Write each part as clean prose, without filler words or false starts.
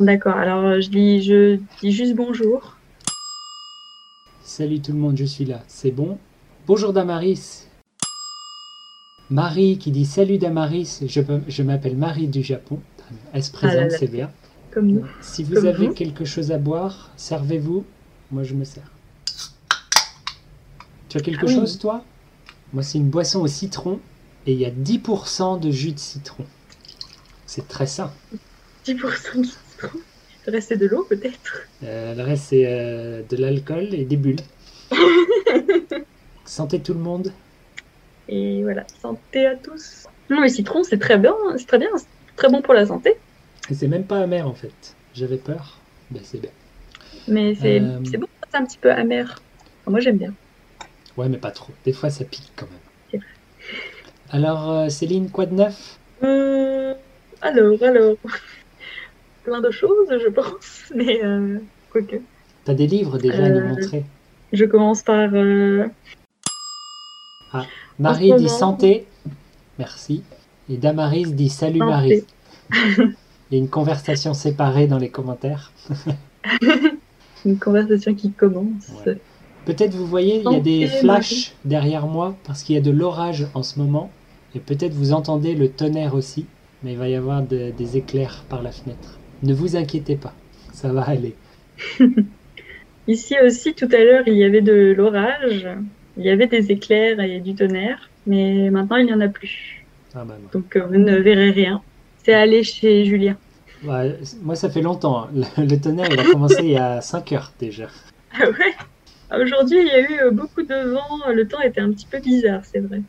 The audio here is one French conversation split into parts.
D'accord, alors je dis juste bonjour. Salut tout le monde, je suis là, c'est bon. Bonjour Damaris. Marie qui dit salut Damaris, je m'appelle Marie du Japon. Elle se présente, c'est bien. Comme nous. Si vous avez quelque chose à boire, servez-vous. Moi je me sers. Tu as quelque chose toi? Moi c'est une boisson au citron et il y a 10% de jus de citron. C'est très sain. 10% de citron. Le reste c'est de l'eau peut-être. Le reste c'est de l'alcool et des bulles. Santé tout le monde. Et voilà, santé à tous. Non mais citron c'est très bien, c'est très bien, c'est très bon pour la santé. Et c'est même pas amer en fait. J'avais peur, ben, c'est bien. Mais c'est bon, c'est un petit peu amer. Enfin, moi j'aime bien. Ouais mais pas trop, des fois ça pique quand même. C'est vrai. Alors Céline, quoi de neuf? Alors, plein de choses je pense, mais quoique. T'as des livres déjà à nous montrer? Je commence par... Ah, Marie dit santé, merci, et Damaris dit salut santé. Marie. Il y a une conversation séparée dans les commentaires. Une conversation qui commence. Ouais. Peut-être vous voyez, santé, il y a des flashs derrière moi, parce qu'il y a de l'orage en ce moment, et peut-être vous entendez le tonnerre aussi, mais il va y avoir des éclairs par la fenêtre. Ne vous inquiétez pas, ça va aller. Ici aussi, tout à l'heure, il y avait de l'orage, il y avait des éclairs et du tonnerre, mais maintenant, il n'y en a plus. Ah bah ouais. Donc, vous ne verrez rien. C'est allé chez Julien. Bah, moi, ça fait longtemps. Le tonnerre, il a commencé il y a 5 heures déjà. Ah ouais. Aujourd'hui, il y a eu beaucoup de vent. Le temps était un petit peu bizarre, c'est vrai.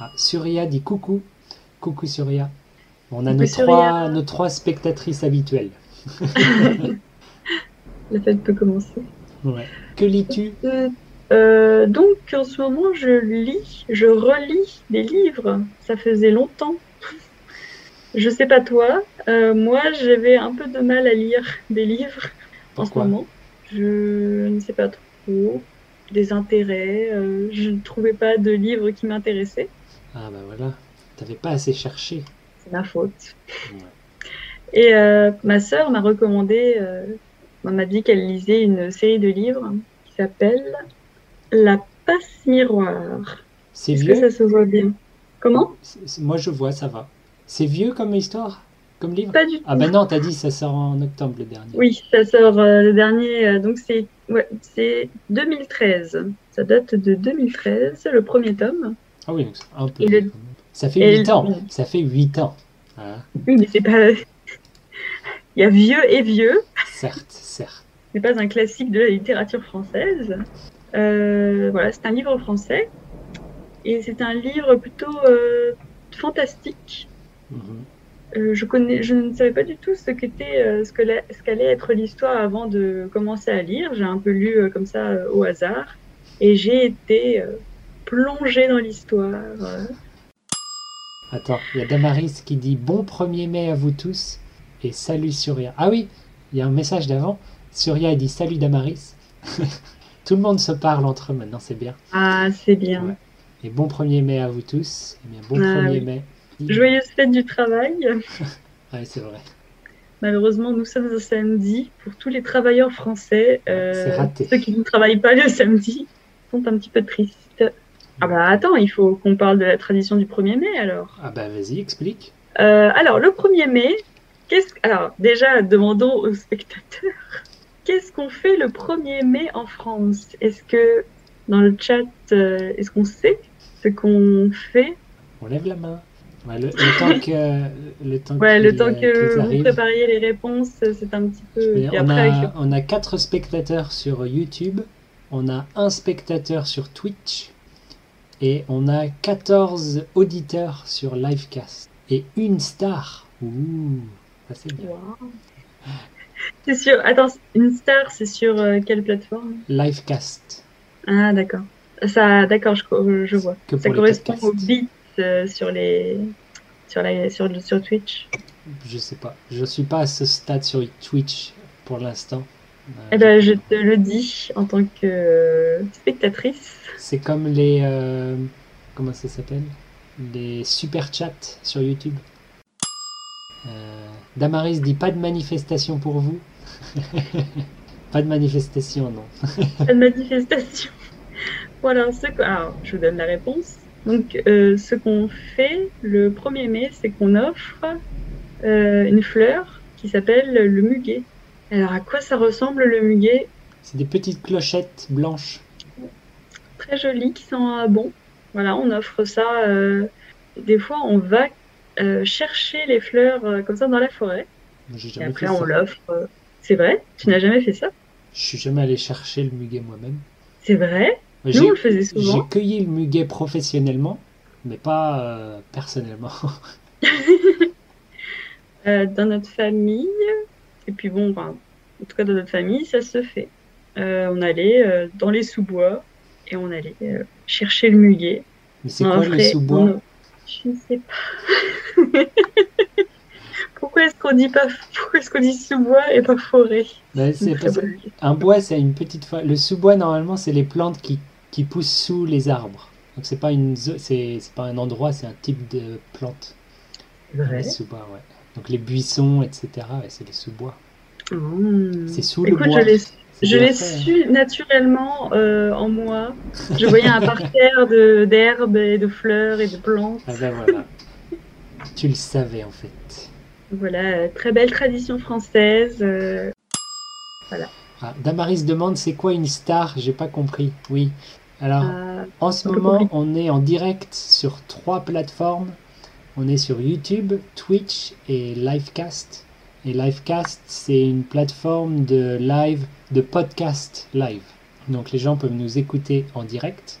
Ah, Surya dit coucou. Coucou Surya. On a nos trois spectatrices habituelles. La fête peut commencer. Ouais. Que lis-tu? Donc, en ce moment, je relis des livres. Ça faisait longtemps. Je sais pas toi, moi, j'avais un peu de mal à lire des livres. Pourquoi? En ce moment. Je ne sais pas trop. Des intérêts. Je ne trouvais pas de livres qui m'intéressaient. Ah bah voilà. T'avais pas assez cherché. C'est ma faute. Ouais. Et ma sœur m'a recommandé... On m'a dit qu'elle lisait une série de livres qui s'appelle La Passe-Miroir. C'est vieux. Est-ce que ça se voit bien? Comment? Moi, je vois, ça va. C'est vieux comme histoire, comme livre? Pas du tout. Ah ben non, t'as dit ça sort en octobre le dernier. Oui, ça sort le dernier. Donc c'est 2013. Ça date de 2013, le premier tome. Ah oui, donc un peu. Ça fait 8 ans. Ça fait 8 ans. Ah. Oui, mais c'est pas... Il y a vieux et vieux. Certes, certes. Ce n'est pas un classique de la littérature française. Voilà, c'est un livre français. Et c'est un livre plutôt fantastique. Mm-hmm. Je ne savais pas du tout ce qu'allait être l'histoire avant de commencer à lire. J'ai un peu lu comme ça au hasard. Et j'ai été plongée dans l'histoire. Attends, il y a Damaris qui dit « Bon 1er mai à vous tous ». Et salut Surya. Ah oui, il y a un message d'avant. Surya dit salut Damaris. Tout le monde se parle entre eux maintenant, c'est bien. Ah, c'est bien. Ouais. Et bon 1er mai à vous tous. Eh bien, bon 1er mai. Joyeuse fête du travail. Oui, c'est vrai. Malheureusement, nous sommes au samedi. Pour tous les travailleurs français, c'est raté. Ceux qui ne travaillent pas le samedi sont un petit peu tristes. Ah bah attends, il faut qu'on parle de la tradition du 1er mai alors. Ah bah vas-y, explique. Alors, le 1er mai... Alors, déjà, demandons aux spectateurs, qu'est-ce qu'on fait le 1er mai en France? Est-ce que, dans le chat, est-ce qu'on sait ce qu'on fait? On lève la main. Ouais, le temps que vous prépariez les réponses, c'est un petit peu... Et on a 4 spectateurs sur YouTube, on a 1 spectateur sur Twitch, et on a 14 auditeurs sur Livecast. Et une star. Ouh. C'est bien. Wow. Sûr. Attends, une star, c'est sur quelle plateforme? Livecast. Ah, d'accord. Ça, d'accord, je vois. Ça correspond aux bits sur Twitch. Je sais pas. Je suis pas à ce stade sur Twitch pour l'instant. Eh ben, je te le dis en tant que spectatrice. C'est comme les comment ça s'appelle? Les super chats sur YouTube. Damaris dit pas de manifestation pour vous. Pas de manifestation, non. Pas de manifestation. Voilà, alors, je vous donne la réponse. Donc, ce qu'on fait le 1er mai, c'est qu'on offre une fleur qui s'appelle le muguet. Alors, à quoi ça ressemble le muguet? C'est des petites clochettes blanches. Très jolies, qui sont bon. Voilà, on offre ça. Des fois, on va chercher les fleurs comme ça dans la forêt. Et après, on l'offre. C'est vrai? Tu n'as jamais fait ça? Je suis jamais allé chercher le muguet moi-même. C'est vrai? Nous, on le faisait souvent. J'ai cueilli le muguet professionnellement, mais pas personnellement. Dans notre famille, et puis bon, enfin, en tout cas dans notre famille, ça se fait. On allait dans les sous-bois et on allait chercher le muguet. Mais c'est quoi les sous-bois? Je ne sais pas. Pourquoi est-ce qu'on dit pas, pourquoi est-ce qu'on dit sous-bois et pas forêt? Ben, un bois, c'est une petite forêt. Le sous-bois, normalement, c'est les plantes qui poussent sous les arbres. Donc c'est pas une, c'est pas un endroit, c'est un type de plante. Les sous-bois, ouais. Donc les buissons, etc. Ouais, c'est les sous-bois. Mmh. C'est sous le bois. Je l'ai su naturellement en moi. Je voyais un parterre d'herbes et de fleurs et de plantes. Ah ben voilà. Tu le savais en fait. Voilà, très belle tradition française. Voilà. Ah, Damaris demande c'est quoi une star? J'ai pas compris. Oui. Alors, en ce moment, on est en direct sur 3 plateformes. On est sur YouTube, Twitch et Livecast. Et Livecast, c'est une plateforme de live, de podcast live. Donc les gens peuvent nous écouter en direct,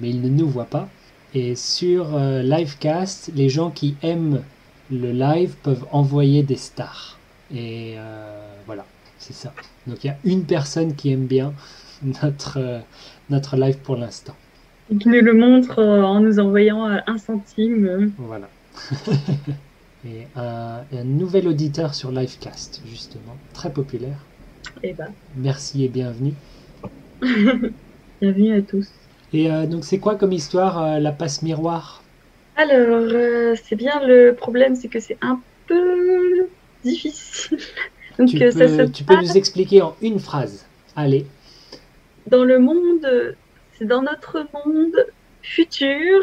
mais ils ne nous voient pas. Et sur Livecast, les gens qui aiment le live peuvent envoyer des stars. Et voilà, c'est ça. Donc il y a une personne qui aime bien notre live pour l'instant. Et qui nous le montre en nous envoyant 1 centime. Voilà. Et un nouvel auditeur sur Livecast, justement, très populaire. Eh ben. Merci et bienvenue. Bienvenue à tous. Et donc, c'est quoi comme histoire, la passe-miroir? Alors, c'est bien, le problème, c'est que c'est un peu difficile. Donc, tu peux nous expliquer en une phrase. Allez. Dans le monde, c'est dans notre monde futur,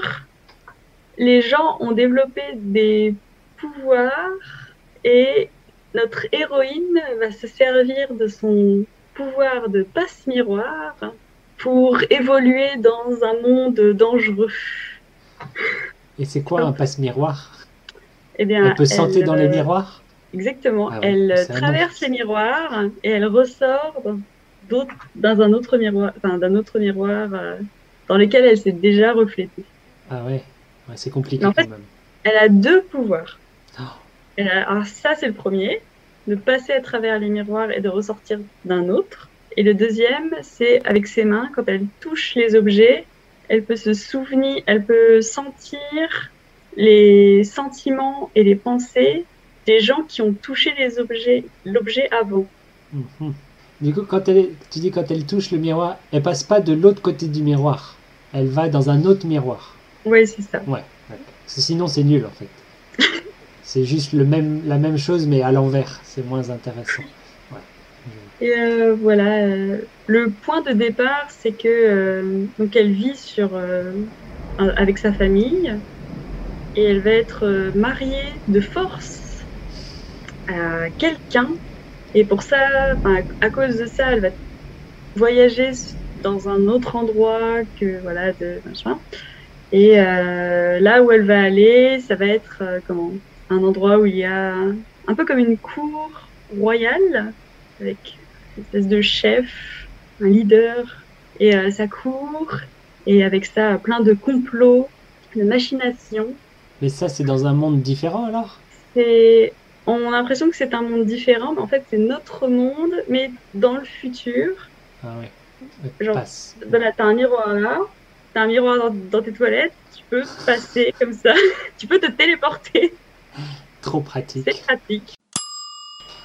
les gens ont développé des pouvoir et notre héroïne va se servir de son pouvoir de passe-miroir pour évoluer dans un monde dangereux. Et c'est quoi un passe-miroir? Eh bien, elle peut sauter dans les miroirs. Exactement. Ah ouais, elle traverse les miroirs et elle ressort dans un autre miroir, dans lequel elle s'est déjà reflétée. Ah ouais, ouais, c'est compliqué en fait, quand même. Elle a 2 pouvoirs. Alors ça, c'est le premier, de passer à travers les miroirs et de ressortir d'un autre. Et le deuxième, c'est avec ses mains, quand elle touche les objets, elle peut se souvenir, elle peut sentir les sentiments et les pensées des gens qui ont touché l'objet avant. Mmh. Du coup, quand elle touche le miroir, elle passe pas de l'autre côté du miroir, elle va dans un autre miroir. Oui, c'est ça. Ouais, ouais. Parce que sinon, c'est nul en fait. C'est juste la même chose, mais à l'envers. C'est moins intéressant. Ouais. Et voilà. Le point de départ, c'est que donc elle vit avec sa famille et elle va être mariée de force à quelqu'un. Et pour ça, à cause de ça, elle va voyager dans un autre endroit que voilà de machin. Et là où elle va aller, ça va être un endroit où il y a un peu comme une cour royale avec une espèce de chef, un leader et sa cour et avec ça plein de complots, de machinations. Mais ça c'est dans un monde différent alors? On a l'impression que c'est un monde différent, mais en fait c'est notre monde, mais dans le futur. Ah ouais. Genre, voilà, t'as un miroir là, t'as un miroir dans tes toilettes, tu peux passer comme ça, tu peux te téléporter. Trop pratique. C'est pratique.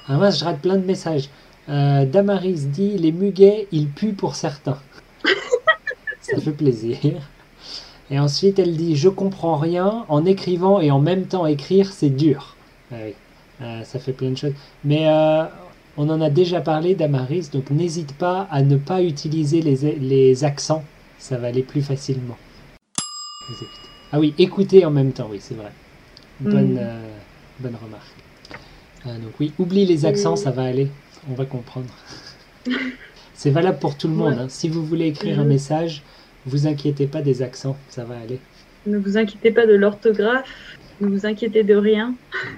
Ah mince, je rate plein de messages. Damaris dit, les muguets, ils puent pour certains. Ça fait plaisir. Et ensuite, elle dit, je comprends rien, en écrivant et en même temps écrire, c'est dur. Ah oui, Ça fait plein de choses. Mais on en a déjà parlé d'Amaris, donc n'hésite pas à ne pas utiliser les accents, ça va aller plus facilement. Ah oui, écouter en même temps, oui, c'est vrai. Bonne remarque. Donc oui, oublie les accents, ça va aller, on va comprendre. C'est valable pour tout le monde, hein. Si vous voulez écrire un message, vous inquiétez pas des accents, ça va aller. Ne vous inquiétez pas de l'orthographe, ne vous inquiétez de rien. Ouais,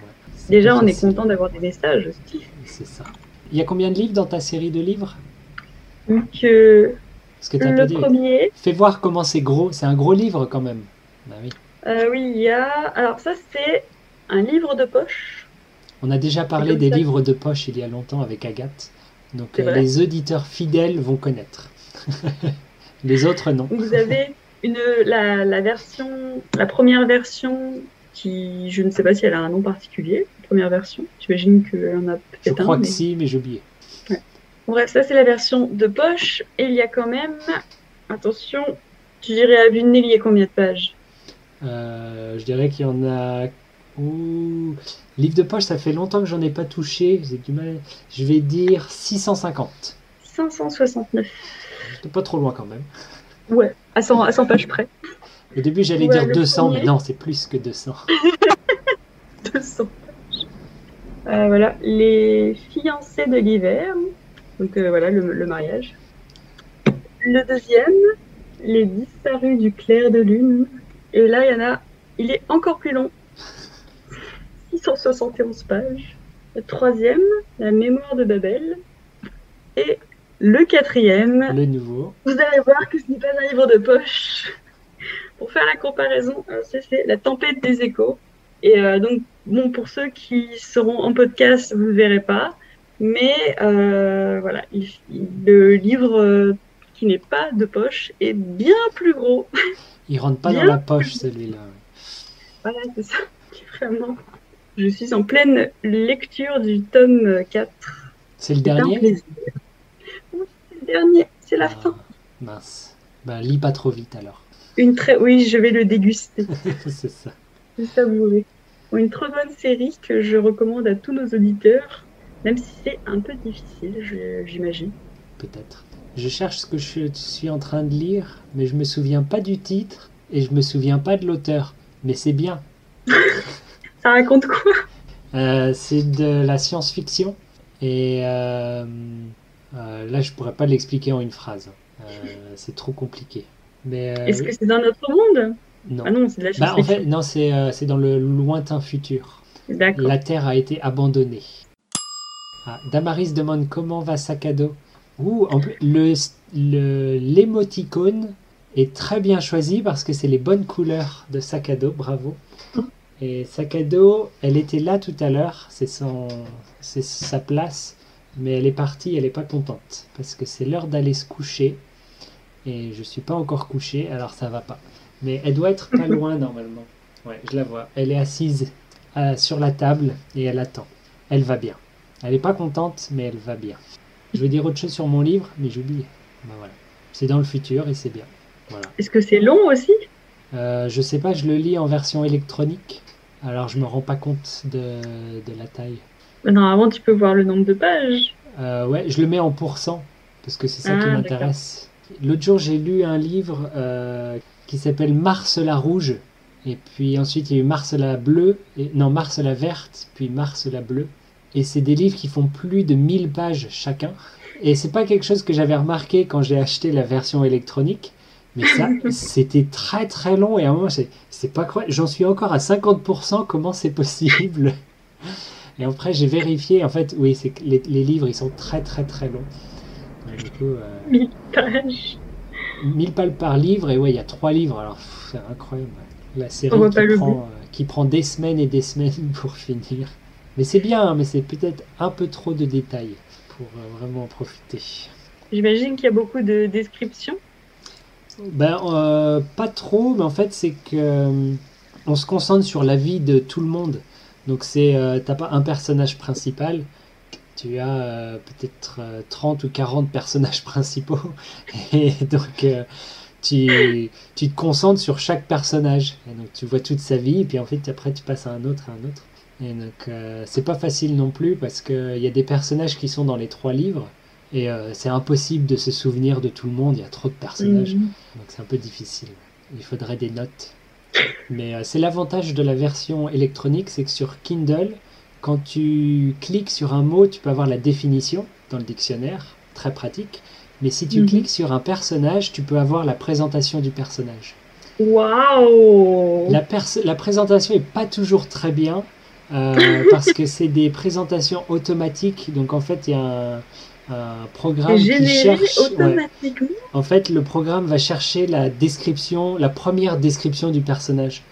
déjà, on est content d'avoir des messages aussi. C'est ça. Il y a combien de livres dans ta série de livres? Donc, parce que t'as pas dit. Premier... Fais voir comment c'est gros, c'est un gros livre quand même. Bah, oui. Oui, il y a... Alors ça, c'est un livre de poche. On a déjà parlé des livres de poche il y a longtemps avec Agathe. Donc les auditeurs fidèles vont connaître. Les autres, non. Vous avez... la première version qui, je ne sais pas si elle a un nom particulier, la première version, j'imagine qu'elle en a peut-être un. Je crois que si, mais j'ai oublié. Ouais. Bon, bref, ça c'est la version de poche, et il y a quand même, attention, je dirais à vue de nez, il y a combien de pages? Je dirais qu'il y en a... Ouh. Livre de poche, ça fait longtemps que j'en ai pas touché, j'ai du mal, je vais dire 650. 569. J'étais pas trop loin quand même. Ouais, à 100 pages près. Au début, j'allais dire 200, mais non, c'est plus que 200. 200 pages. Voilà, Les Fiancés de l'hiver. Donc voilà, le mariage. Le deuxième, Les Disparus du clair de lune. Et là, il y en a, il est encore plus long. 671 pages. Le troisième, La Mémoire de Babel. Et... le quatrième, le nouveau. Vous allez voir que ce n'est pas un livre de poche. Pour faire la comparaison, c'est La Tempête des échos. Et donc, bon, pour ceux qui seront en podcast, vous ne le verrez pas. Mais voilà, le livre qui n'est pas de poche est bien plus gros. Il ne rentre pas dans la poche, celui-là. Voilà, c'est ça. Vraiment, je suis en pleine lecture du tome 4. C'est le dernier ? Dernier, c'est la fin. Mince. Ben, lis pas trop vite alors. Oui, je vais le déguster. C'est ça. Je vais savourer. Une très bonne série que je recommande à tous nos auditeurs, même si c'est un peu difficile, j'imagine. Peut-être. Je cherche ce que je suis en train de lire, mais je me souviens pas du titre et je me souviens pas de l'auteur. Mais c'est bien. Ça raconte quoi? C'est de la science-fiction et... là, je pourrais pas l'expliquer en une phrase. C'est trop compliqué. Est-ce que c'est dans notre monde? Non. Ah non, c'est de la science-fiction. En fait, non, c'est dans le lointain futur. D'accord. La Terre a été abandonnée. Ah, Damaris demande comment va Sakado. Ouh, en plus, l'émoticône est très bien choisi parce que c'est les bonnes couleurs de Sakado. Bravo. Et Sakado, elle était là tout à l'heure. C'est sa place. Mais elle est partie, elle n'est pas contente. Parce que c'est l'heure d'aller se coucher. Et je ne suis pas encore couché, alors ça ne va pas. Mais elle doit être pas loin normalement. Ouais, je la vois. Elle est assise sur la table et elle attend. Elle va bien. Elle n'est pas contente, mais elle va bien. Je veux dire autre chose sur mon livre, mais j'ai oublié. Ben voilà. C'est dans le futur et c'est bien. Voilà. Est-ce que c'est long aussi? Je ne sais pas, je le lis en version électronique. Alors je ne me rends pas compte de la taille. Normalement, tu peux voir le nombre de pages. Ouais, je le mets en pourcent, parce que c'est ça qui m'intéresse. L'autre jour, j'ai lu un livre qui s'appelle Mars la rouge, et puis ensuite, il y a eu Mars la bleue, Mars la verte, puis Mars la bleue. Et c'est des livres qui font plus de 1000 pages chacun. Et c'est pas quelque chose que j'avais remarqué quand j'ai acheté la version électronique, mais ça, c'était très très long, et à un moment, c'est pas croyable. J'en suis encore à 50%, comment c'est possible? Et après, j'ai vérifié, en fait, oui, c'est que les livres, ils sont très, très, très longs. Donc, du coup, 1000 pages. 1000 pages par livre, et ouais, il y a 3 livres, alors c'est incroyable. Ouais. La série qui prend des semaines et des semaines pour finir. Mais c'est bien, hein, mais c'est peut-être un peu trop de détails pour vraiment en profiter. J'imagine qu'il y a beaucoup de descriptions. Pas trop, mais en fait, c'est que on se concentre sur la vie de tout le monde. Donc, t'as pas un personnage principal, tu as peut-être 30 ou 40 personnages principaux, et donc tu te concentres sur chaque personnage, et donc tu vois toute sa vie, et puis en fait, après, tu passes à un autre, Et donc c'est pas facile non plus parce qu'il y a des personnages qui sont dans les trois livres et c'est impossible de se souvenir de tout le monde, il y a trop de personnages. Donc c'est un peu difficile, il faudrait des notes. Mais c'est l'avantage de la version électronique, c'est que sur Kindle, quand tu cliques sur un mot, tu peux avoir la définition dans le dictionnaire, très pratique. Mais si tu cliques sur un personnage, tu peux avoir la présentation du personnage. Waouh! La présentation n'est pas toujours très bien, parce que c'est des présentations automatiques. Donc en fait, il y a un programme qui cherche... automatiquement. Ouais. En fait, le programme va chercher la description, la première description du personnage.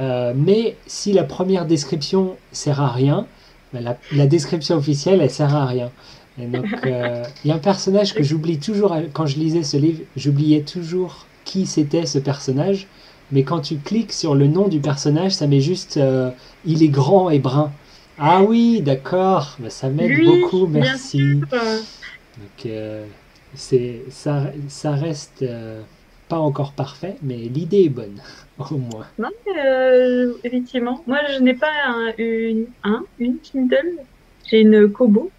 Mais si la première description sert à rien, ben la description officielle, elle sert à rien. Et donc, il y a un personnage que j'oublie toujours, quand je lisais ce livre, j'oubliais toujours qui c'était ce personnage, mais quand tu cliques sur le nom du personnage, ça met juste « il est grand et brun ». Ah oui, d'accord, ben, ça m'aide beaucoup, merci. Donc, ça reste pas encore parfait, mais l'idée est bonne, au moins. Non, effectivement. Moi, je n'ai pas une Kindle, j'ai une Kobo.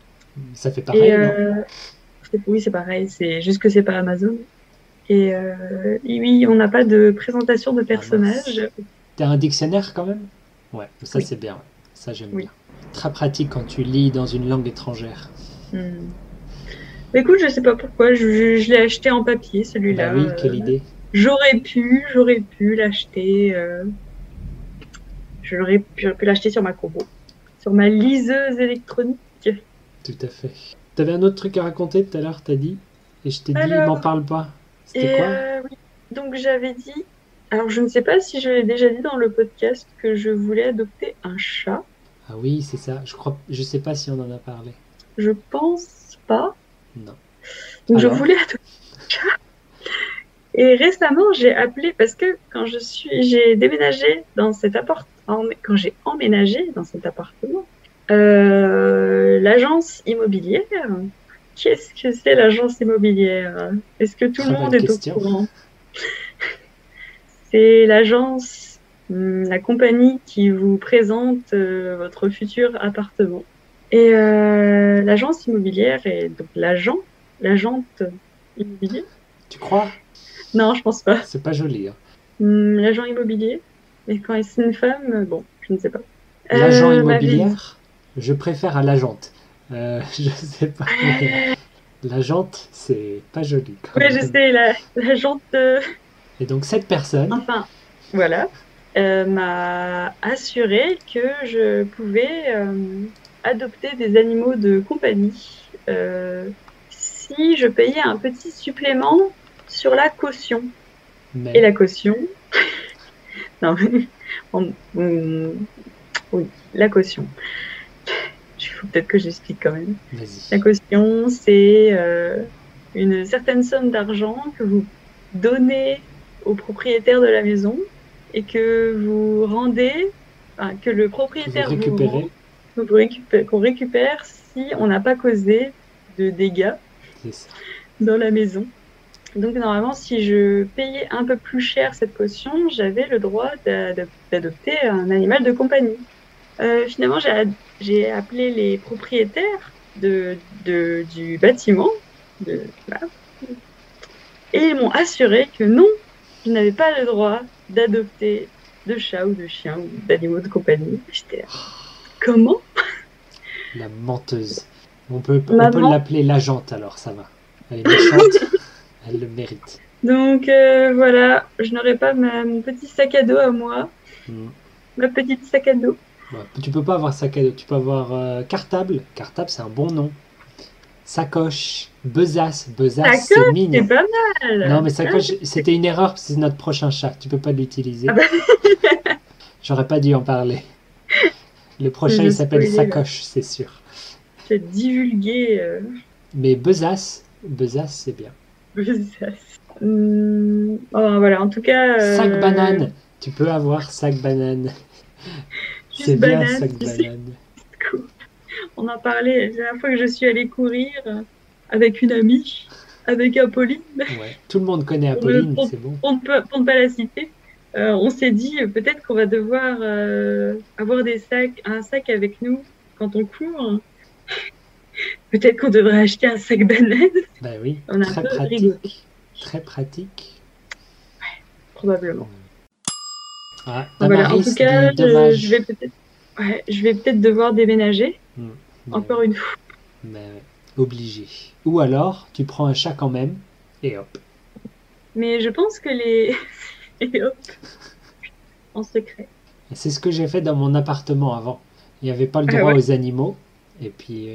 Ça fait pareil, non? Oui, c'est pareil, c'est juste que c'est pas Amazon. Et oui, on n'a pas de présentation de personnages. T'as un dictionnaire quand même? Ouais, ça c'est bien, ça j'aime bien. Très pratique quand tu lis dans une langue étrangère. Écoute, je sais pas pourquoi, je l'ai acheté en papier celui-là. Bah oui, quelle idée. J'aurais pu l'acheter, j'aurais pu l'acheter sur ma Kobo, sur ma liseuse électronique. Tout à fait. Tu avais un autre truc à raconter tout à l'heure, t'as dit, et je t'ai dit, m'en parle pas. C'était quoi? Oui. Donc j'avais dit, alors je ne sais pas si je l'ai déjà dit dans le podcast, que je voulais adopter un chat. Ah oui, c'est ça. Je sais pas si on en a parlé. Je pense pas. Non. Donc alors... je voulais adopter un chat. Et récemment, j'ai appelé parce que quand j'ai déménagé dans cet appartement, quand j'ai emménagé dans cet appartement. L'agence immobilière. Qu'est-ce que c'est l'agence immobilière? Est-ce que tout le monde est au courant? C'est l'agence, la compagnie qui vous présente votre futur appartement. Et l'agence immobilière est donc l'agente immobilière. Tu crois? Non, je pense pas. C'est pas joli. Hein. L'agent immobilier. Mais quand c'est une femme, bon, je ne sais pas. L'agent immobilière. Je préfère à l'agente. Je sais pas. L'agente, c'est pas joli. Oui, je sais, l'agente. Et donc, cette personne. Enfin, voilà. M'a assuré que je pouvais adopter des animaux de compagnie si je payais un petit supplément sur la caution. Mais... Et la caution. Non, oui, la caution. Peut-être que j'explique quand même. La caution, c'est une certaine somme d'argent que vous donnez au propriétaire de la maison et que vous rendez, enfin, que le propriétaire qu'on récupère si on n'a pas causé de dégâts dans la maison. Donc normalement, si je payais un peu plus cher cette caution, j'avais le droit d'adopter un animal de compagnie. Finalement, j'ai appelé les propriétaires du bâtiment et ils m'ont assuré que non, je n'avais pas le droit d'adopter de chat ou de chien ou d'animaux de compagnie. J'étais là, comment? La menteuse. On peut l'appeler l'agente alors, ça va. Elle est méchante, elle le mérite. Donc voilà, je n'aurais pas mon petit sac à dos à moi, ma petite sac à dos. Tu peux pas avoir sac à dos, tu peux avoir cartable. Cartable, c'est un bon nom. Sacoche, besace, c'est mignon. C'est pas mal. Non, mais sacoche, c'était une erreur parce que c'est notre prochain chat. Tu peux pas l'utiliser. Ah bah... J'aurais pas dû en parler. Le prochain, il s'appelle sacoche, c'est sûr. C'est divulgué. Mais besace, c'est bien. Besace. Oh, voilà, en tout cas. Sac banane. Tu peux avoir sac banane. C'est bien, sac banane. Cool. On en parlait la dernière fois que je suis allée courir avec une amie, avec Apolline. Ouais, tout le monde connaît Apolline, c'est bon. Pour ne pas la citer. on s'est dit peut-être qu'on va devoir avoir un sac avec nous quand on court. Peut-être qu'on devrait acheter un sac banane. Bah oui, on a très, pratique. Très pratique. Ouais, probablement. Ah, voilà, en tout cas, je vais peut-être devoir déménager. Encore une fois. Mais obligé. Ou alors, tu prends un chat quand même et hop. Mais je pense que les... et hop, en secret. C'est ce que j'ai fait dans mon appartement avant. Il n'y avait pas le droit aux animaux. Et puis,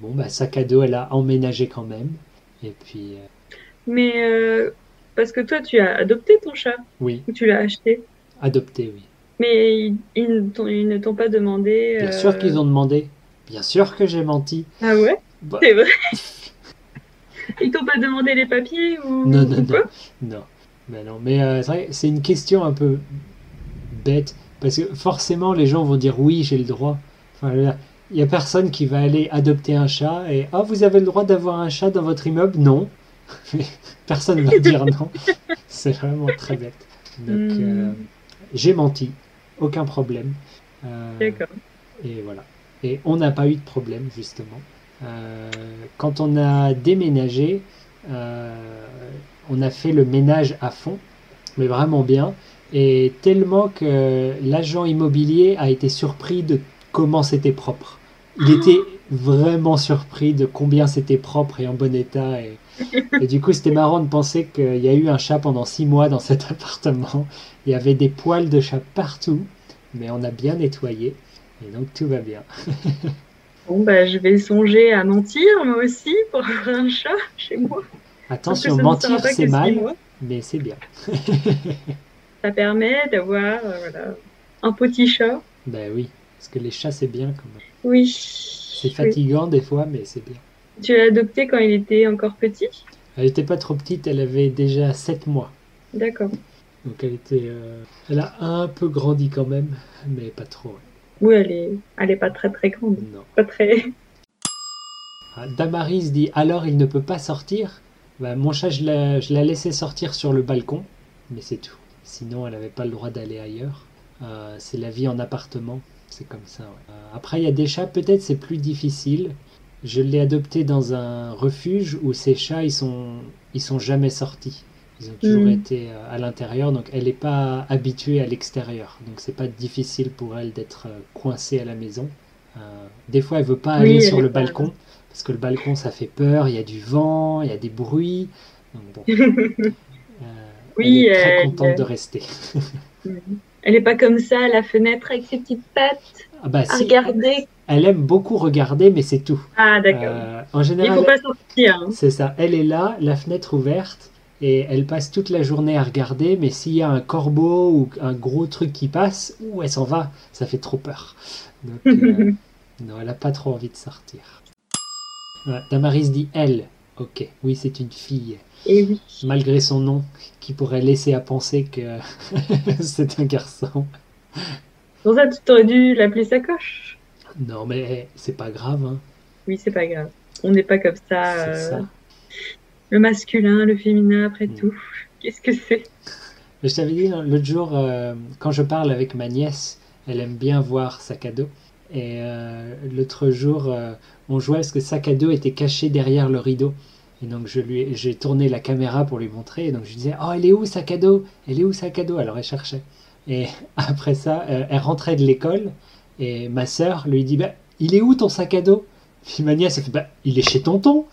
bon, bah, sac à dos, elle a emménagé quand même. Et puis... Mais parce que toi, tu as adopté ton chat. Oui. Ou tu l'as acheté. Adopté, oui. Mais ils ne t'ont pas demandé... Bien sûr qu'ils ont demandé. Bien sûr que j'ai menti. Ah ouais, bah... C'est vrai. Ils t'ont pas demandé les papiers ou... Non, non, ou quoi? Non. Non, mais c'est vrai, c'est une question un peu bête. Parce que forcément, les gens vont dire oui, j'ai le droit. Enfin, là, il n'y a personne qui va aller adopter un chat et « Ah, oh, vous avez le droit d'avoir un chat dans votre immeuble ?» Non. Personne ne va dire non. C'est vraiment très bête. Donc, j'ai menti. Aucun problème. D'accord. Et voilà. Et on n'a pas eu de problème, justement. Quand on a déménagé, on a fait le ménage à fond, mais vraiment bien. Et tellement que l'agent immobilier a été surpris de comment c'était propre. Il était vraiment surpris de combien c'était propre et en bon état. Et du coup, c'était marrant de penser qu'il y a eu un chat pendant 6 mois dans cet appartement. Il y avait des poils de chat partout, mais on a bien nettoyé. Et donc, tout va bien. Bon, bah, je vais songer à mentir, moi aussi, pour avoir un chat chez moi. Attention, mentir, c'est mal, mais c'est bien. Ça permet d'avoir un petit chat. Ben oui. Parce que les chats, c'est bien quand même. Oui. C'est fatigant des fois, mais c'est bien. Tu l'as adoptée quand il était encore petit? Elle n'était pas trop petite, elle avait déjà 7 mois. D'accord. Donc elle était... Elle a un peu grandi quand même, mais pas trop. Oui, elle est pas très très grande. Non. Pas très... Damaris dit, alors il ne peut pas sortir? Bah, mon chat, je l'ai laissé sortir sur le balcon, mais c'est tout. Sinon, elle n'avait pas le droit d'aller ailleurs. C'est la vie en appartement. C'est comme ça, ouais. Après, il y a des chats, peut-être c'est plus difficile. Je l'ai adopté dans un refuge où ces chats, ils sont jamais sortis. Ils ont toujours été à l'intérieur, donc elle n'est pas habituée à l'extérieur. Donc, c'est pas difficile pour elle d'être coincée à la maison. Des fois, elle veut pas aller sur le balcon, parce que le balcon, ça fait peur. Il y a du vent, il y a des bruits. Donc, bon. Elle est très contente de rester. Elle n'est pas comme ça à la fenêtre avec ses petites pattes à regarder. Elle aime beaucoup regarder, mais c'est tout. Ah, d'accord. En général, il ne faut pas sortir. Hein. C'est ça. Elle est là, la fenêtre ouverte, et elle passe toute la journée à regarder, mais s'il y a un corbeau ou un gros truc qui passe, elle s'en va. Ça fait trop peur. Donc, non, elle n'a pas trop envie de sortir. Ouais, Damaris dit « elle ». Ok, oui, c'est une fille. Et oui. Malgré son nom, qui pourrait laisser à penser que c'est un garçon. Pour ça, tu t'aurais dû l'appeler Sacoche. Non, mais c'est pas grave. Hein. Oui, c'est pas grave. On n'est pas comme ça, ça. Le masculin, le féminin, après tout. Qu'est-ce que c'est? Je t'avais dit l'autre jour, quand je parle avec ma nièce, elle aime bien voir sac à dos. Et l'autre jour, on jouait parce que sac à dos était caché derrière le rideau. Et donc, j'ai tourné la caméra pour lui montrer. Et donc, je lui disais, « Oh, elle est où, sac à dos ? Elle est où, sac à dos ?» Alors, elle cherchait. Et après ça, elle rentrait de l'école. Et ma sœur lui dit, « Bah, il est où, ton sac à dos ?» Puis ma nièce, elle fait, « Bah, il est chez tonton. »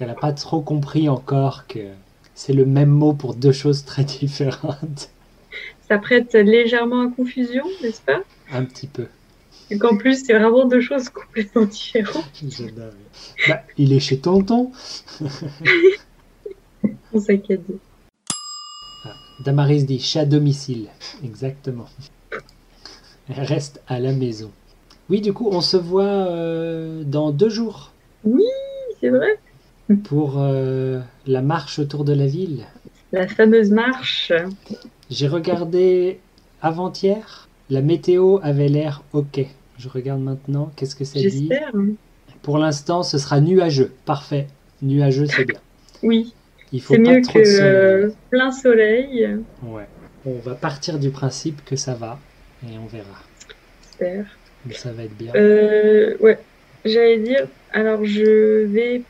Elle n'a pas trop compris encore que c'est le même mot pour deux choses très différentes. Ça prête légèrement à confusion, n'est-ce pas? Un petit peu. Et qu'en plus, c'est vraiment deux choses complètement différentes. Bah, il est chez tonton. On s'inquiète. Damaris dit chat domicile. Exactement. Elle reste à la maison. Oui, du coup, on se voit dans 2 jours. Oui, c'est vrai. Pour la marche autour de la ville. La fameuse marche. J'ai regardé avant-hier. La météo avait l'air ok. Je regarde maintenant. Qu'est-ce que ça dit? J'espère. Pour l'instant, ce sera nuageux. Parfait. Nuageux, c'est bien. Oui. C'est mieux que plein soleil. Ouais. On va partir du principe que ça va et on verra. J'espère. Ça va être bien. Ouais. J'allais dire, alors je ne vais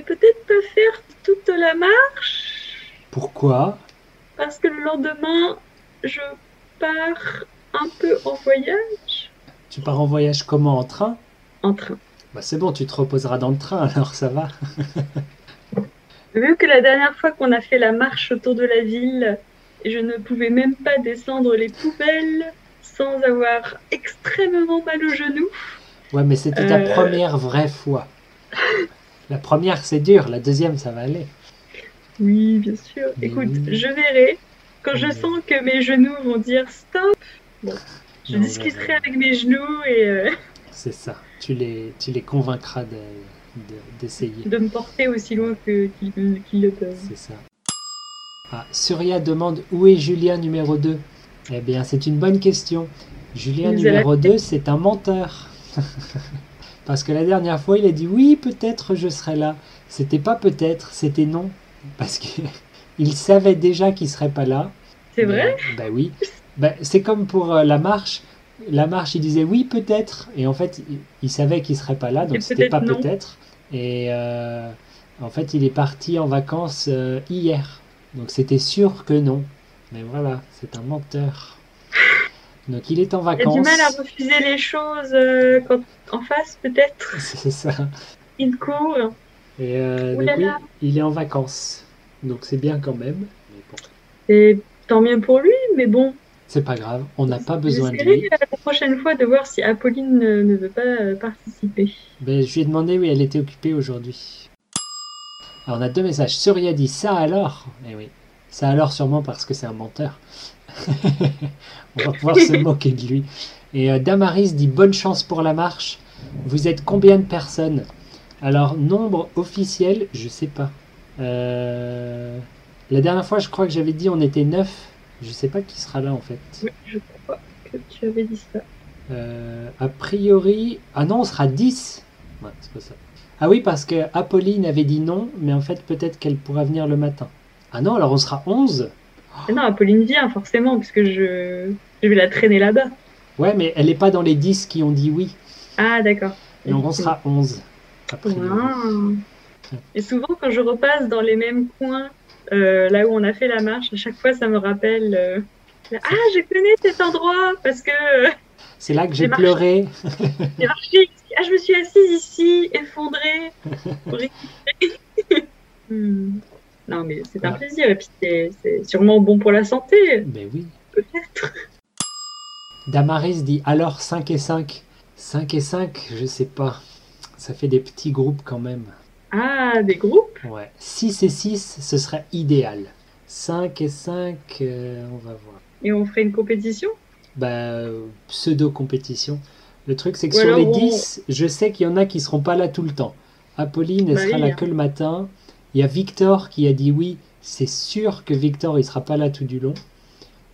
peut-être pas faire toute la marche. Pourquoi? Parce que le lendemain, je pars un peu en voyage. Tu pars en voyage comment? En train? En train. Bah c'est bon, tu te reposeras dans le train, alors ça va. Vu que la dernière fois qu'on a fait la marche autour de la ville, je ne pouvais même pas descendre les poubelles sans avoir extrêmement mal aux genoux. Ouais, mais c'était ta première vraie fois. La première, c'est dur. La deuxième, ça va aller. Oui, bien sûr. Mais écoute, oui. Je verrai. Quand je sens que mes genoux vont dire stop, bon, je discuterai avec mes genoux et... C'est ça. Tu les convaincras d'essayer. De me porter aussi loin qu'ils le peuvent. C'est ça. Ah, Surya demande « Où est Julien numéro 2 ?» Eh bien, c'est une bonne question. Julien numéro 2, c'est un menteur. Parce que la dernière fois, il a dit « Oui, peut-être je serai là. » C'était pas peut-être, c'était non. Parce qu'il savait déjà qu'il serait pas là. C'est vrai ? Bah oui. Bah, c'est comme pour la marche. La marche, il disait « Oui, peut-être. » Et en fait, il savait qu'il serait pas là, donc c'était pas peut-être. Et en fait, il est parti en vacances hier. Donc c'était sûr que non. Mais voilà, c'est un menteur. Donc il est en vacances. Il a du mal à refuser les choses quand en face, peut-être. C'est ça. Il court. Et donc, oui, il est en vacances. Donc c'est bien quand même. Mais bon. Et tant mieux pour lui, mais bon. C'est pas grave, on n'a pas besoin de lui. La prochaine fois de voir si Apolline ne veut pas participer. Ben, je lui ai demandé, oui, elle était occupée aujourd'hui. Alors on a deux messages. Surya dit ça alors. Eh oui. Ça alors sûrement parce que c'est un menteur. On va pouvoir se moquer de lui. Et Damaris dit bonne chance pour la marche. Vous êtes combien de personnes? Alors nombre officiel, je sais pas. La dernière fois, je crois que j'avais dit on était 9. Je sais pas qui sera là en fait. Oui, je crois que tu avais dit ça. A priori, ah non, on sera 10. Ouais, c'est pas ça. Ah oui, parce que Apolline avait dit non, mais en fait, peut-être qu'elle pourra venir le matin. Ah non, alors on sera 11. Oh. Non, Apolline vient, forcément, puisque je vais la traîner là-bas. Ouais, mais elle n'est pas dans les 10 qui ont dit oui. Ah, d'accord. Donc on sera 11. Après. Wow. Et souvent, quand je repasse dans les mêmes coins, là où on a fait la marche, à chaque fois, ça me rappelle... Ah, je connais cet endroit, parce que... C'est là que j'ai pleuré. J'ai marché. Ah, je me suis assise ici, effondrée. Non, mais c'est un plaisir. Et puis, c'est sûrement bon pour la santé. Mais oui. Peut-être. Damaris dit, alors 5 et 5. 5 et 5, je sais pas. Ça fait des petits groupes quand même. Ah, des groupes? Ouais. 6 et 6, ce serait idéal. 5 et 5, on va voir. Et on ferait une compétition? Bah, pseudo-compétition. Le truc, c'est que sur les 10, je sais qu'il y en a qui ne seront pas là tout le temps. Apolline, elle sera là que le matin. Il y a Victor qui a dit oui. C'est sûr que Victor, il ne sera pas là tout du long.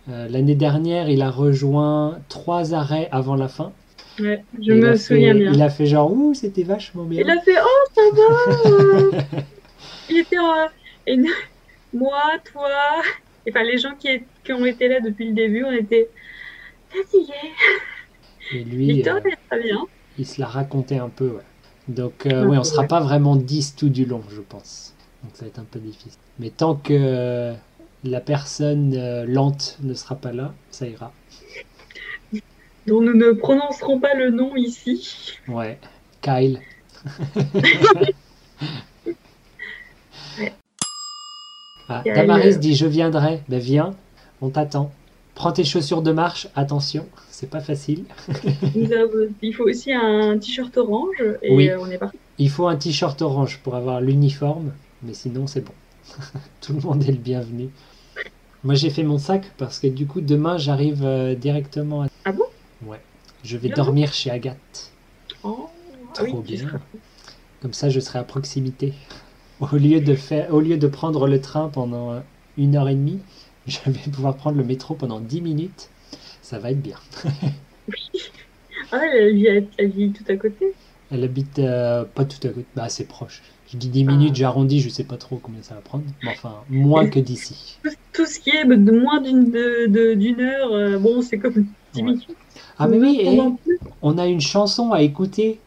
L'année dernière, il a rejoint 3 arrêts avant la fin. Ouais, je me souviens bien. Il a fait genre, ouh, c'était vachement bien. Il a fait, oh, ça va. Il était en... Moi, toi... Enfin, les gens qui ont été là depuis le début, on était fatigués. Et lui, il se la racontait un peu. Ouais. Donc, ouais, on ne sera pas vraiment 10 tout du long, je pense. Donc, ça va être un peu difficile. Mais tant que la personne lente ne sera pas là, ça ira. Donc, nous ne prononcerons pas le nom ici. Ouais, Kyle. Ah, Damaris dit « Je viendrai ». Ben, viens, on t'attend. Prends tes chaussures de marche, attention, c'est pas facile. Il faut aussi un t-shirt orange et oui. On est parti. Il faut un t-shirt orange pour avoir l'uniforme, mais sinon c'est bon. Tout le monde est le bienvenu. Moi j'ai fait mon sac parce que du coup demain j'arrive directement à... Ah bon? Ouais, je vais dormir chez Agathe. Oh, trop bien. Comme ça je serai à proximité. Au lieu de prendre le train pendant 1h30... Je vais pouvoir prendre le métro pendant 10 minutes. Ça va être bien. Oui. Ah, elle vit tout à côté. Elle habite pas tout à côté. Bah, c'est proche. Je dis 10 minutes, j'arrondis, je sais pas trop combien ça va prendre. Mais enfin, moins que d'ici. Tout ce qui est de moins d'une heure, bon, c'est comme 10 minutes. Ah mais oui, on a une chanson à écouter.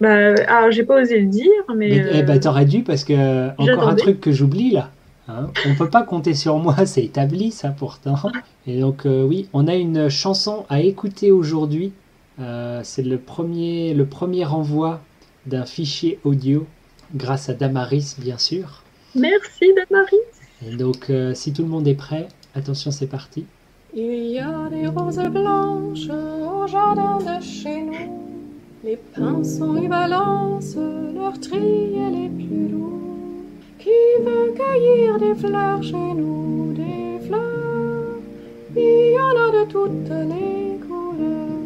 Bah, alors, j'ai pas osé le dire, mais... Eh bah, t'aurais dû, parce que encore un truc que j'oublie, là. Hein, on peut pas compter sur moi, c'est établi, ça, pourtant. Et donc, oui, on a une chanson à écouter aujourd'hui. C'est le premier envoi d'un fichier audio, grâce à Damaris, bien sûr. Merci, Damaris. Et donc, si tout le monde est prêt, attention, c'est parti. Il y a des roses blanches au jardin de chez nous. Les pinsons y balancent leur tri et les plus lourds. Qui veut cueillir des fleurs chez nous, des fleurs? Il y en a de toutes les couleurs.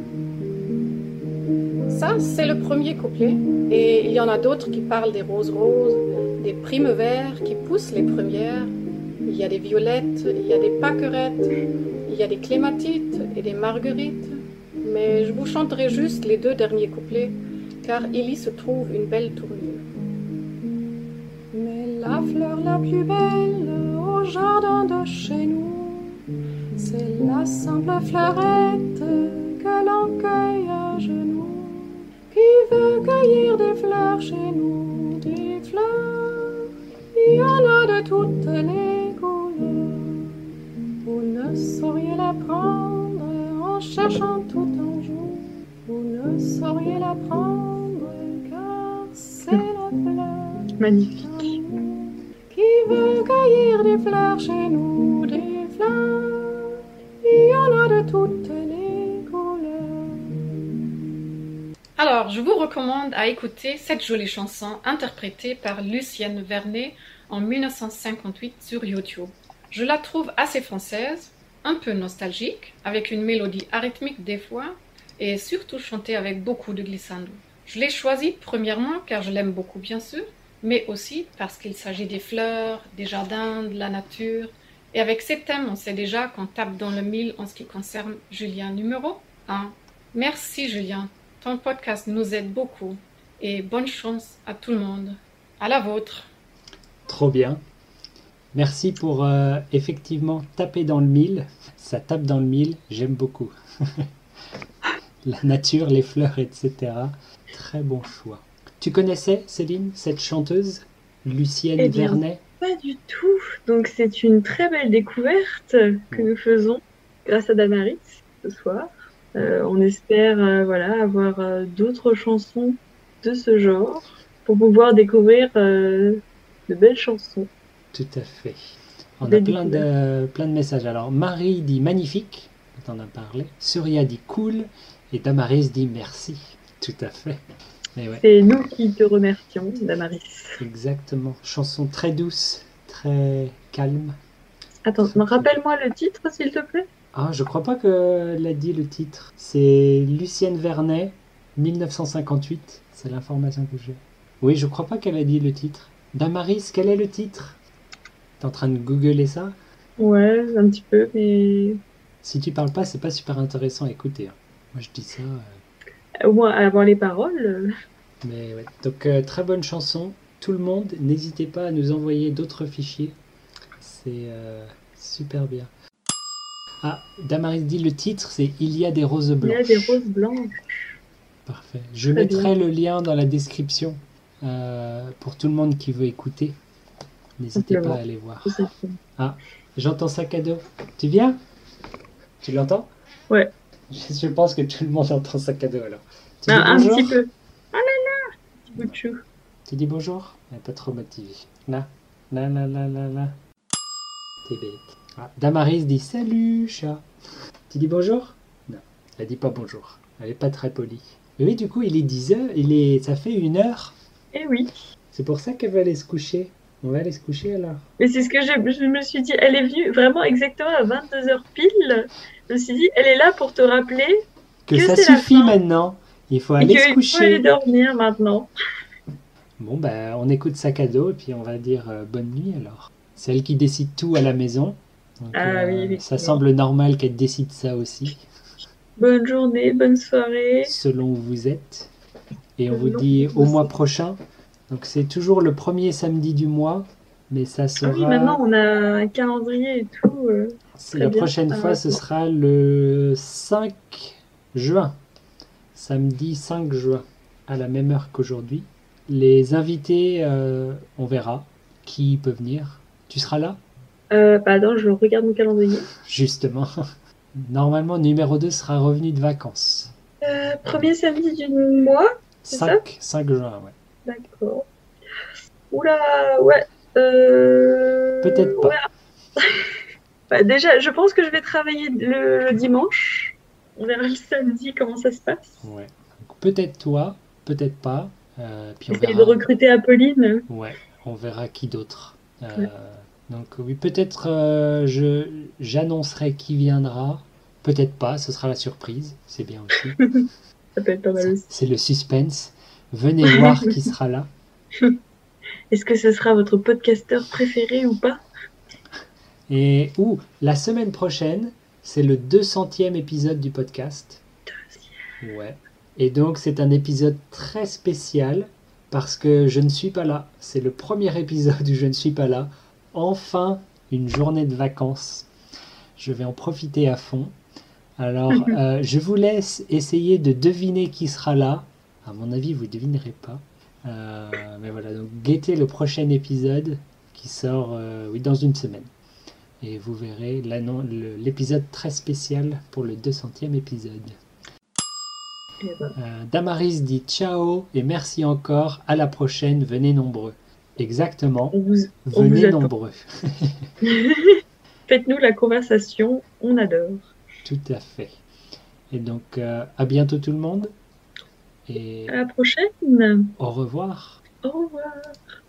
Ça, c'est le premier couplet. Et il y en a d'autres qui parlent des roses roses, des primevères qui poussent les premières. Il y a des violettes, il y a des paquerettes, il y a des clématites et des marguerites. Mais je vous chanterai juste les deux derniers couplets, car il y se trouve une belle tournure. Mais la fleur la plus belle au jardin de chez nous, c'est la simple fleurette que l'on cueille à genoux. Qui veut cueillir des fleurs chez nous, des fleurs? Il y en a de toutes les couleurs. Vous ne sauriez la prendre en cherchant tout un jour, vous ne sauriez la prendre, car c'est la fleur. Magnifique. Qui veut cueillir des fleurs chez nous, des fleurs? Il y en a de toutes les couleurs. Alors, je vous recommande à écouter cette jolie chanson interprétée par Lucienne Vernay en 1958 sur YouTube. Je la trouve assez française, un peu nostalgique, avec une mélodie arythmique des fois, et surtout chantée avec beaucoup de glissando. Je l'ai choisie premièrement car je l'aime beaucoup bien sûr, mais aussi parce qu'il s'agit des fleurs, des jardins, de la nature, et avec ces thèmes on sait déjà qu'on tape dans le mille en ce qui concerne Julien numéro 1. Merci Julien, ton podcast nous aide beaucoup, et bonne chance à tout le monde, à la vôtre. Trop bien. Merci pour effectivement taper dans le mille. Ça tape dans le mille, j'aime beaucoup. La nature, les fleurs, etc. Très bon choix. Tu connaissais, Céline, cette chanteuse, Lucienne Vernay? Pas du tout. Donc c'est une très belle découverte que nous faisons grâce à Damaris ce soir. On espère avoir d'autres chansons de ce genre pour pouvoir découvrir de belles chansons. Tout à fait. On a plein de messages. Alors, Marie dit magnifique, on en a parlé. Surya dit cool. Et Damaris dit merci. Tout à fait. Ouais. C'est nous qui te remercions, Damaris. Exactement. Chanson très douce, très calme. Attends, rappelle-moi le titre, s'il te plaît. Ah, je crois pas qu'elle a dit le titre. C'est Lucienne Vernay, 1958. C'est l'information que j'ai. Oui, je crois pas qu'elle a dit le titre. Damaris, quel est le titre ? T'es en train de googler ça? Ouais, un petit peu, mais... Si tu parles pas, c'est pas super intéressant à écouter. Hein. Moi, je dis ça... Au moins, avant les paroles. Mais ouais. Donc, très bonne chanson. Tout le monde, n'hésitez pas à nous envoyer d'autres fichiers. C'est super bien. Ah, Damaris dit le titre, c'est « Il y a des roses blanches ». Il y a des roses blanches. Parfait. Je mettrai le lien dans la description pour tout le monde qui veut écouter. N'hésitez pas à aller voir. Ah, j'entends sac à dos. Tu viens? Tu l'entends? Ouais. Je pense que tout le monde entend sac à dos alors. Un petit peu. Ah là là, petit bout de chou. Tu dis bonjour? Pas trop motivé. Là, là, là, là, là, là. T'es bête. Ah, Damaris dit salut chat. Tu dis bonjour? Non, elle dit pas bonjour. Elle est pas très polie. Mais oui, du coup, il est 10h, ça fait 1h. Eh oui. C'est pour ça qu'elle veut aller se coucher. On va aller se coucher alors. Mais c'est ce que je me suis dit. Elle est venue vraiment exactement à 22h pile. Je me suis dit, elle est là pour te rappeler que ça suffit maintenant. Il faut aller se coucher. Il faut aller dormir maintenant. Bon, bah, on écoute sac à dos et puis on va dire bonne nuit alors. C'est elle qui décide tout à la maison. Donc, oui, ça semble normal qu'elle décide ça aussi. Bonne journée, bonne soirée. Selon où vous êtes. Et on vous dit au mois prochain. Donc c'est toujours le premier samedi du mois, mais ça sera... Oui, maintenant on a un calendrier et tout. La prochaine fois, ce sera le 5 juin, samedi 5 juin, à la même heure qu'aujourd'hui. Les invités, on verra qui peut venir. Tu seras là ? Non, je regarde mon calendrier. Justement. Normalement, numéro 2 sera revenu de vacances. Premier samedi du mois, c'est ça ? 5 juin, ouais. D'accord. Oula, ouais. Peut-être pas. Ouais. Bah, déjà, je pense que je vais travailler le dimanche. On verra le samedi comment ça se passe. Ouais. Peut-être toi, peut-être pas. Puis on verra... de recruter Apolline. Ouais, on verra qui d'autre. Ouais. Donc oui, peut-être j'annoncerai qui viendra. Peut-être pas, ce sera la surprise. C'est bien aussi. Ça peut être pas mal aussi. C'est le suspense. Venez voir qui sera là. Est-ce que ce sera votre podcasteur préféré ou pas ? Et la semaine prochaine, c'est le 200e épisode du podcast. 200e. Ouais. Et donc, c'est un épisode très spécial parce que je ne suis pas là. C'est le premier épisode où je ne suis pas là. Enfin, une journée de vacances. Je vais en profiter à fond. Alors, je vous laisse essayer de deviner qui sera là. À mon avis, vous ne devinerez pas. Mais voilà, donc guettez le prochain épisode qui sort dans une semaine. Et vous verrez l'épisode très spécial pour le 200e épisode. Damaris dit ciao et merci encore. À la prochaine, venez nombreux. Exactement, venez nombreux. Faites-nous la conversation, on adore. Tout à fait. Et donc, à bientôt tout le monde. Et à la prochaine. Au revoir. Au revoir.